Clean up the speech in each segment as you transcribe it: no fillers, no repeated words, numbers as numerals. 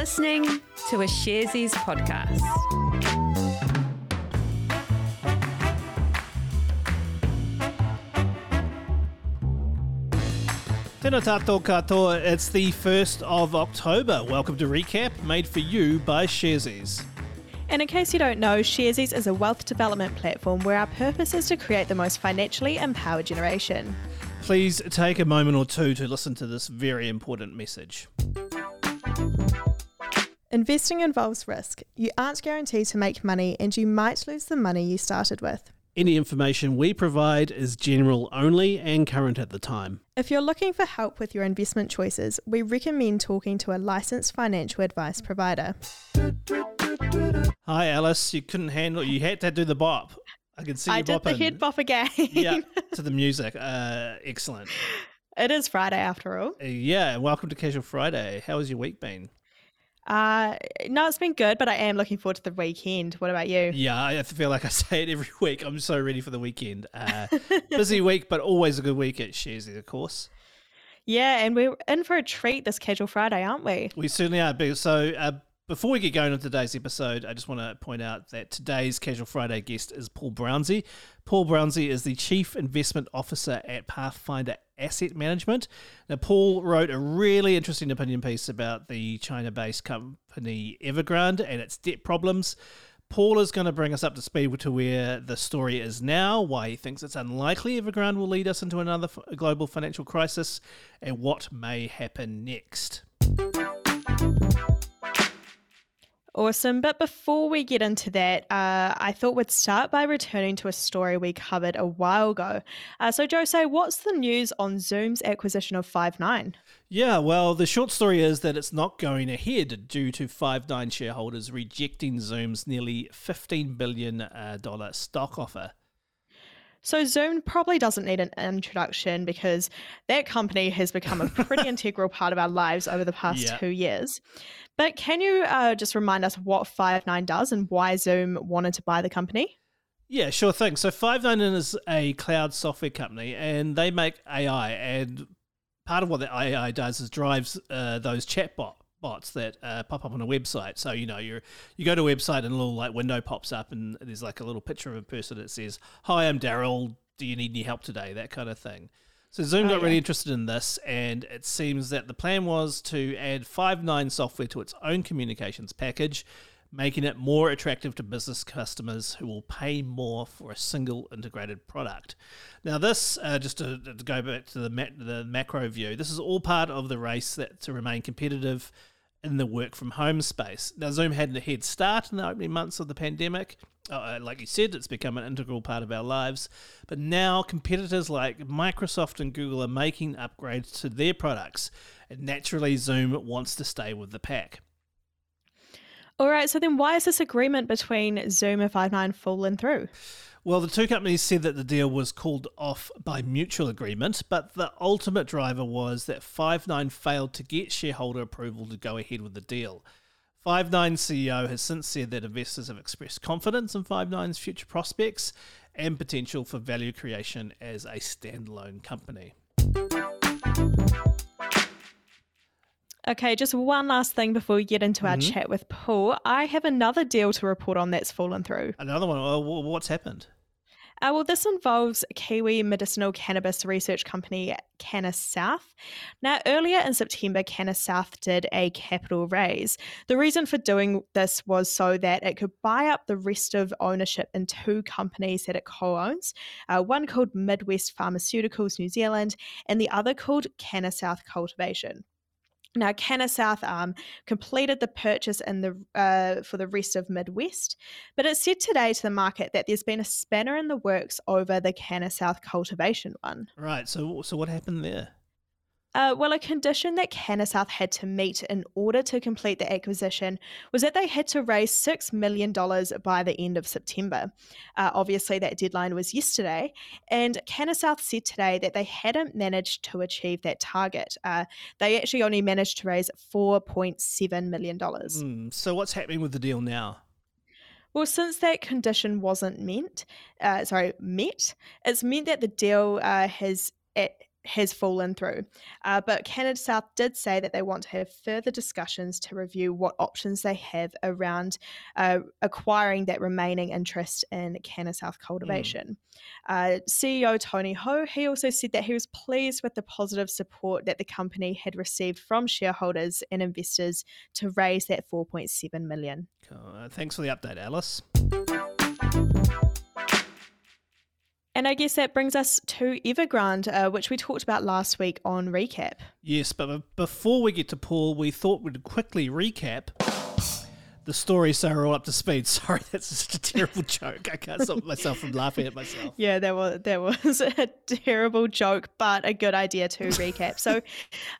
listening to a Sharesies podcast. Tēnā tātou katoa, it's the 1st of October. Welcome to Recap, made for you by Sharesies. And in case you don't know, Sharesies is a wealth development platform where our purpose is to create the most financially empowered generation. Please take a moment or two to listen to this very important message. Investing involves risk. You aren't guaranteed to make money and you might lose the money you started with. Any information we provide is general only and current at the time. If you're looking for help with your investment choices, we recommend talking to a licensed financial advice provider. Hi Alice, you couldn't handle it. You had to do the bop. I can see you bopping. I did the head bop again. Yeah, to the music. Excellent. It is Friday after all. Yeah, and welcome to Casual Friday. How has your week been? No, it's been good, but I am looking forward to the weekend. What about you? Yeah, I feel like I say it every week. I'm so ready for the weekend. Busy week, but always a good week at Sharesies, of course. Yeah, and we're in for a treat this Casual Friday, aren't we? We certainly are. So, before we get going on today's episode, I just want to point out that today's Casual Friday guest is Paul Brownsey. Paul Brownsey is the Chief Investment Officer at Pathfinder Asset Management. Now, Paul wrote a really interesting opinion piece about the China-based company Evergrande and its debt problems. Paul is going to bring us up to speed to where the story is now, why he thinks it's unlikely Evergrande will lead us into another global financial crisis, and what may happen next. Awesome. But before we get into that, I thought we'd start by returning to a story we covered a while ago. So Jose, what's the news on Zoom's acquisition of Five9? Yeah, well, the short story is that it's not going ahead due to Five9 shareholders rejecting Zoom's nearly $15 billion stock offer. So Zoom probably doesn't need an introduction because that company has become a pretty integral part of our lives over the past 2 years. But can you just remind us what Five9 does and why Zoom wanted to buy the company? Yeah, sure thing. So Five9 is a cloud software company and they make AI. And part of what the AI does is drives those chatbots that pop up on a website. So, you know, you go to a website and a little like window pops up and there's like a little picture of a person that says, "Hi, I'm Daryl. Do you need any help today?" That kind of thing. So Zoom got really interested in this, and it seems that the plan was to add Five9 software to its own communications package, making it more attractive to business customers who will pay more for a single integrated product. Now this, just to go back to the macro view, this is all part of the race to remain competitive in the work from home space. Now Zoom had a head start in the opening months of the pandemic. Like you said, it's become an integral part of our lives. But now competitors like Microsoft and Google are making upgrades to their products. And naturally, Zoom wants to stay with the pack. All right, so then why is this agreement between Zoom and Five9 fallen through? Well, the two companies said that the deal was called off by mutual agreement, but the ultimate driver was that Five9 failed to get shareholder approval to go ahead with the deal. Five9 CEO has since said that investors have expressed confidence in Five9's future prospects and potential for value creation as a standalone company. Okay, just one last thing before we get into our chat with Paul. I have another deal to report on that's fallen through. Another one? What's happened? Well, this involves Kiwi medicinal cannabis research company Cannabis South. Now, earlier in September, Cannabis South did a capital raise. The reason for doing this was so that it could buy up the rest of ownership in two companies that it co-owns, one called Midwest Pharmaceuticals New Zealand and the other called Cannabis South Cultivation. Now, Cannabis South completed the purchase in for the rest of Midwest, but it said today to the market that there's been a spanner in the works over the Cannabis South Cultivation one. Right, so what happened there? Well, a condition that Cannabis South had to meet in order to complete the acquisition was that they had to raise $6 million by the end of September. Obviously, that deadline was yesterday, and Cannabis South said today that they hadn't managed to achieve that target. They actually only managed to raise $4.7 million. So what's happening with the deal now? Well, since that condition wasn't met, it's meant that the deal has... has fallen through. But Cannabis South did say that they want to have further discussions to review what options they have around acquiring that remaining interest in Cannabis South Cultivation. CEO Tony Ho, he also said that he was pleased with the positive support that the company had received from shareholders and investors to raise that $4.7 million. Cool. Thanks for the update, Alice. And I guess that brings us to Evergrande, which we talked about last week on Recap. Yes, but before we get to Paul, we thought we'd quickly recap the story so we're all up to speed. Sorry, that's just a terrible joke. I can't stop myself from laughing at myself. Yeah, that was a terrible joke, but a good idea to recap. So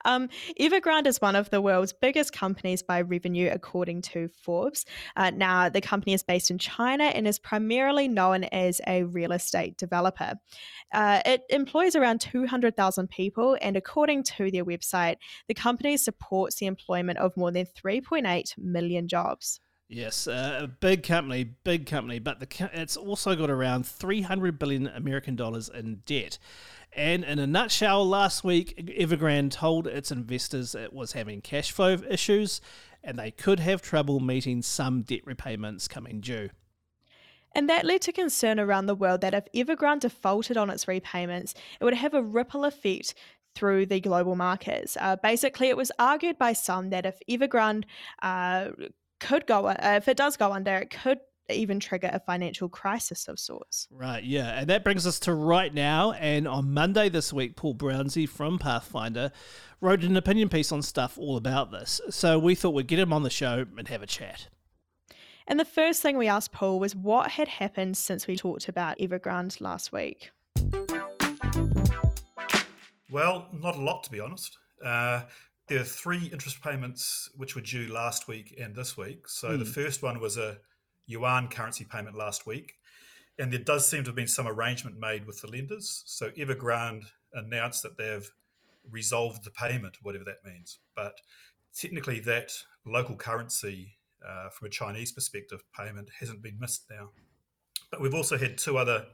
Evergrande is one of the world's biggest companies by revenue, according to Forbes. Now, the company is based in China and is primarily known as a real estate developer. It employs around 200,000 people, and according to their website, the company supports the employment of more than 3.8 million jobs. Yes, a big company, but it's also got around $300 billion American dollars in debt. And in a nutshell, last week, Evergrande told its investors it was having cash flow issues and they could have trouble meeting some debt repayments coming due. And that led to concern around the world that if Evergrande defaulted on its repayments, it would have a ripple effect through the global markets. Basically, it was argued by some that if Evergrande if it does go under, it could even trigger a financial crisis of sorts. Right, yeah. And that brings us to right now. And on Monday this week, Paul Brownsey from Pathfinder wrote an opinion piece on Stuff all about this. So we thought we'd get him on the show and have a chat. And the first thing we asked Paul was what had happened since we talked about Evergrande last week. Well, not a lot, to be honest. There are three interest payments which were due last week and this week. So the first one was a yuan currency payment last week. And there does seem to have been some arrangement made with the lenders. So Evergrande announced that they've resolved the payment, whatever that means. But technically that local currency, from a Chinese perspective, payment hasn't been missed now. But we've also had two other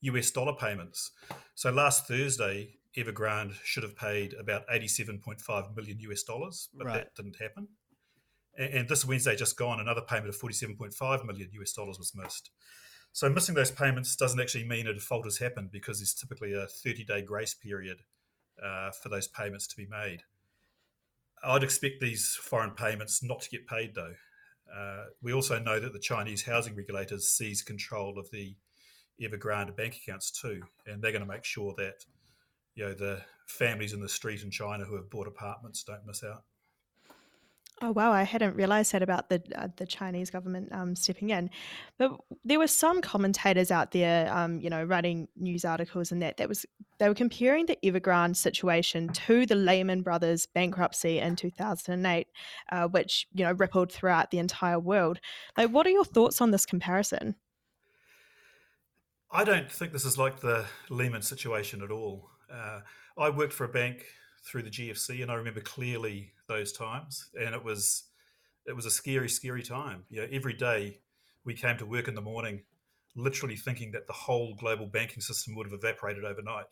US dollar payments. So last Thursday, Evergrande should have paid about $87.5 million, but that didn't happen. And this Wednesday just gone, another payment of $47.5 million was missed. So missing those payments doesn't actually mean a default has happened because there's typically a 30-day grace period for those payments to be made. I'd expect these foreign payments not to get paid though. We also know that the Chinese housing regulators seize control of the Evergrande bank accounts too, and they're going to make sure that the families in the street in China who have bought apartments don't miss out. Oh, wow. I hadn't realised that about the Chinese government stepping in. But there were some commentators out there, writing news articles and they were comparing the Evergrande situation to the Lehman Brothers bankruptcy in 2008, which, rippled throughout the entire world. What are your thoughts on this comparison? I don't think this is like the Lehman situation at all. I worked for a bank through the GFC, and I remember clearly those times. And it was a scary, scary time. Every day we came to work in the morning, literally thinking that the whole global banking system would have evaporated overnight.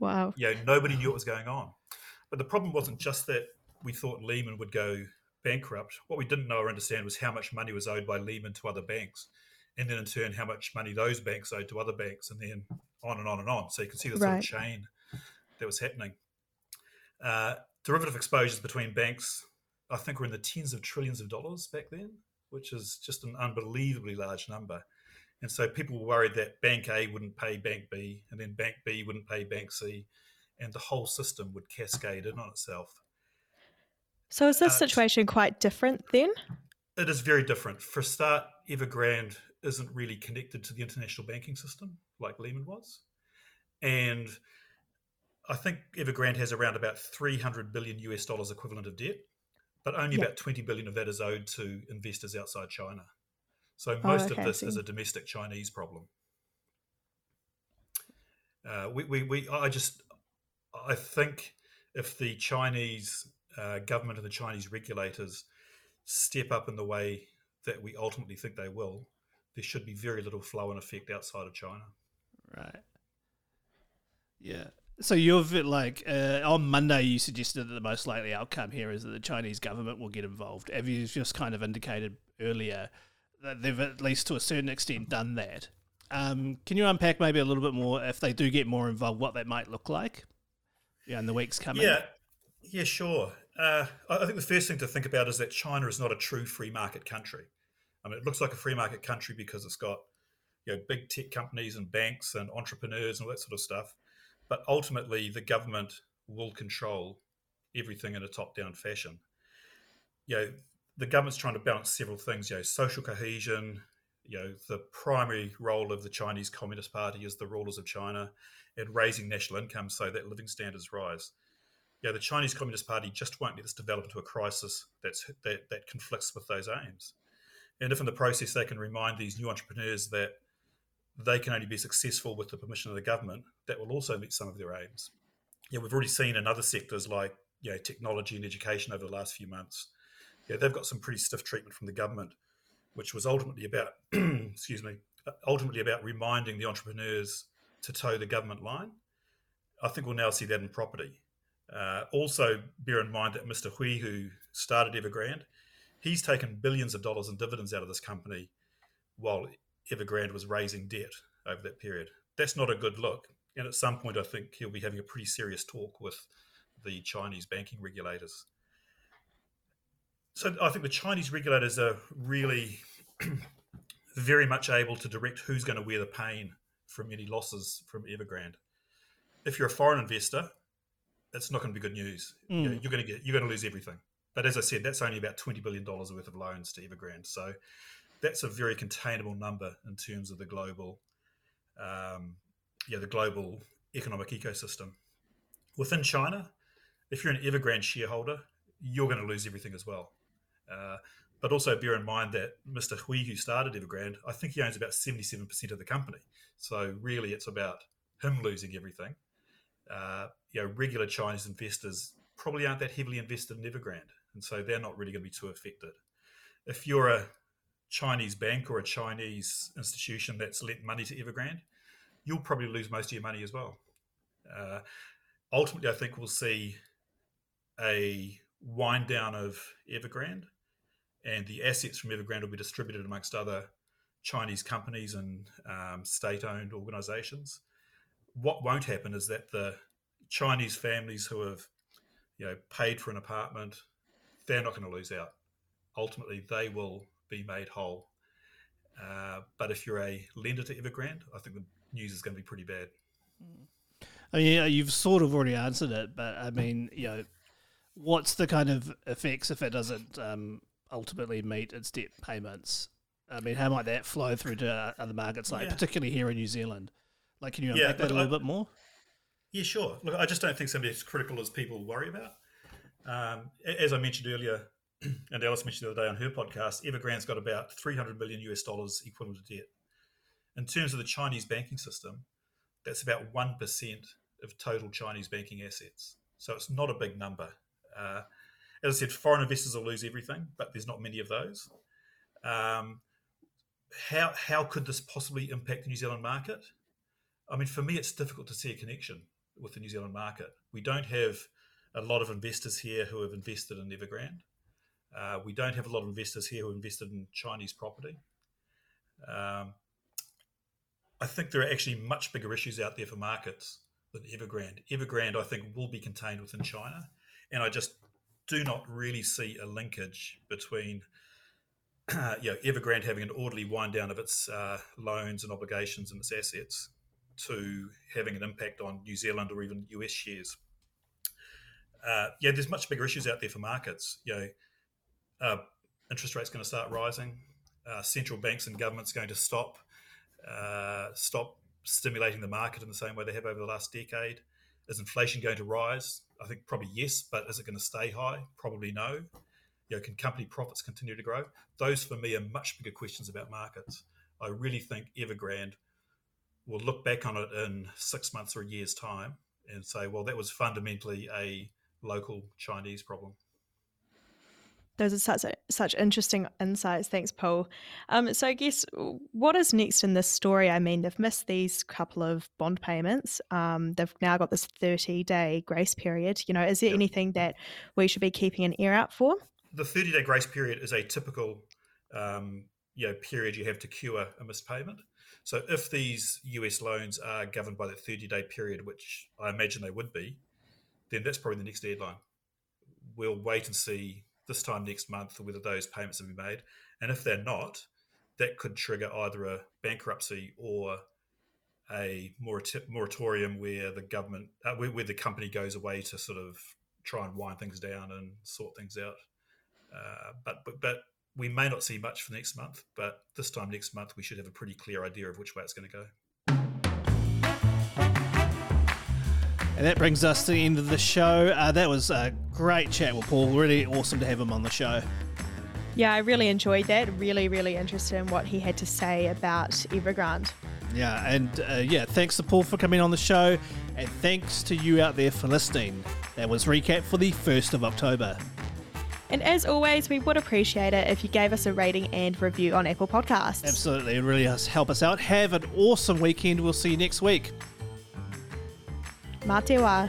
Wow. Nobody knew what was going on. But the problem wasn't just that we thought Lehman would go bankrupt. What we didn't know or understand was how much money was owed by Lehman to other banks, and then in turn how much money those banks owed to other banks, and then on and on and on. So you can see the sort of chain that was happening. Derivative exposures between banks, I think, were in the tens of trillions of dollars back then, which is just an unbelievably large number. And so people were worried that Bank A wouldn't pay Bank B, and then Bank B wouldn't pay Bank C, and the whole system would cascade in on itself. So is this situation quite different then? It is very different. For a start, Evergrande isn't really connected to the international banking system like Lehman was. And I think Evergrande has around about $300 billion equivalent of debt, but only about 20 billion of that is owed to investors outside China. So most of this is a domestic Chinese problem. I think if the Chinese government and the Chinese regulators step up in the way that we ultimately think they will, there should be very little flow and effect outside of China. Right. Yeah. So you've like on Monday you suggested that the most likely outcome here is that the Chinese government will get involved. Have you just kind of indicated earlier that they've at least to a certain extent done that? Can you unpack maybe a little bit more if they do get more involved, what that might look like? Yeah, in the weeks coming. Yeah, sure. I think the first thing to think about is that China is not a true free market country. I mean, it looks like a free market country because it's got, you know, big tech companies and banks and entrepreneurs and all that sort of stuff. But ultimately, the government will control everything in a top-down fashion. You know, the government's trying to balance several things, you know, social cohesion, you know, the primary role of the Chinese Communist Party is the rulers of China and raising national income so that living standards rise. You know, the Chinese Communist Party just won't let this develop into a crisis that conflicts with those aims. And if in the process they can remind these new entrepreneurs that they can only be successful with the permission of the government, that will also meet some of their aims. Yeah, you know, we've already seen in other sectors like, you know, technology and education over the last few months, yeah, you know, they've got some pretty stiff treatment from the government, which was ultimately about, ultimately about reminding the entrepreneurs to toe the government line. I think we'll now see that in property. Also, bear in mind that Mr. Hui, who started Evergrande, he's taken billions of dollars in dividends out of this company while Evergrande was raising debt over that period. That's not a good look. And at some point, I think he'll be having a pretty serious talk with the Chinese banking regulators. So I think the Chinese regulators are really very much able to direct who's going to wear the pain from any losses from Evergrande. If you're a foreign investor, it's not going to be good news. Mm. You know, you're going to lose everything. But as I said, that's only about $20 billion worth of loans to Evergrande. So that's a very containable number in terms of the global economic ecosystem. Within China, if you're an Evergrande shareholder, you're going to lose everything as well. But also bear in mind that Mr. Hui, who started Evergrande, I think he owns about 77% of the company. So really it's about him losing everything. Regular Chinese investors probably aren't that heavily invested in Evergrande, and so they're not really going to be too affected. If you're a Chinese bank or a Chinese institution that's lent money to Evergrande, you'll probably lose most of your money as well. Ultimately, I think we'll see a wind down of Evergrande, and the assets from Evergrande will be distributed amongst other Chinese companies and state-owned organisations. What won't happen is that the Chinese families who have, you know, paid for an apartment, they're not going to lose out. Ultimately, they will be made whole. But if you're a lender to Evergrande, I think the news is going to be pretty bad. I mean, you've sort of already answered it, but I mean, you know, what's the kind of effects if it doesn't ultimately meet its debt payments? I mean, how might that flow through to other markets, like particularly here in New Zealand? Like, can you unpack that a little bit more? Yeah, sure. Look, I just don't think something as critical as people worry about. As I mentioned earlier, and Alice mentioned the other day on her podcast, Evergrande's got about $300 billion equivalent to debt. In terms of the Chinese banking system, that's about 1% of total Chinese banking assets. So it's not a big number. As I said, foreign investors will lose everything, but there's not many of those. How could this possibly impact the New Zealand market? I mean, for me, it's difficult to see a connection with the New Zealand market. We don't have a lot of investors here who have invested in Evergrande. We don't have a lot of investors here who have invested in Chinese property. I think there are actually much bigger issues out there for markets than Evergrande. Evergrande, I think, will be contained within China. And I just do not really see a linkage between Evergrande having an orderly wind down of its loans and obligations and its assets to having an impact on New Zealand or even US shares. There's much bigger issues out there for markets. You know, interest rates going to start rising. Central banks and governments going to stop stimulating the market in the same way they have over the last decade. Is inflation going to rise? I think probably yes, but is it going to stay high? Probably no. You know, can company profits continue to grow? Those for me are much bigger questions about markets. I really think Evergrande will look back on it in 6 months or a year's time and say, well, that was fundamentally a local Chinese problem. Those are such interesting insights. Thanks, Paul. So I guess what is next in this story? I mean, they've missed these couple of bond payments. They've now got this 30-day grace period. You know, is there anything that we should be keeping an ear out for? The 30-day grace period is a typical period you have to cure a missed payment. So if these US loans are governed by the 30-day period, which I imagine they would be, then that's probably the next deadline. We'll wait and see this time next month whether those payments have been made. And if they're not, that could trigger either a bankruptcy or a moratorium where the government, where the company goes away to sort of try and wind things down and sort things out. But we may not see much for next month, but this time next month we should have a pretty clear idea of which way it's going to go. And that brings us to the end of the show. That was a great chat with Paul. Really awesome to have him on the show. Yeah, I really enjoyed that. Really, really interested in what he had to say about Evergrande. Yeah, and thanks to Paul for coming on the show, and thanks to you out there for listening. That was Recap for the 1st of October. And as always, we would appreciate it if you gave us a rating and review on Apple Podcasts. Absolutely. It really does help us out. Have an awesome weekend. We'll see you next week. Mā te wā.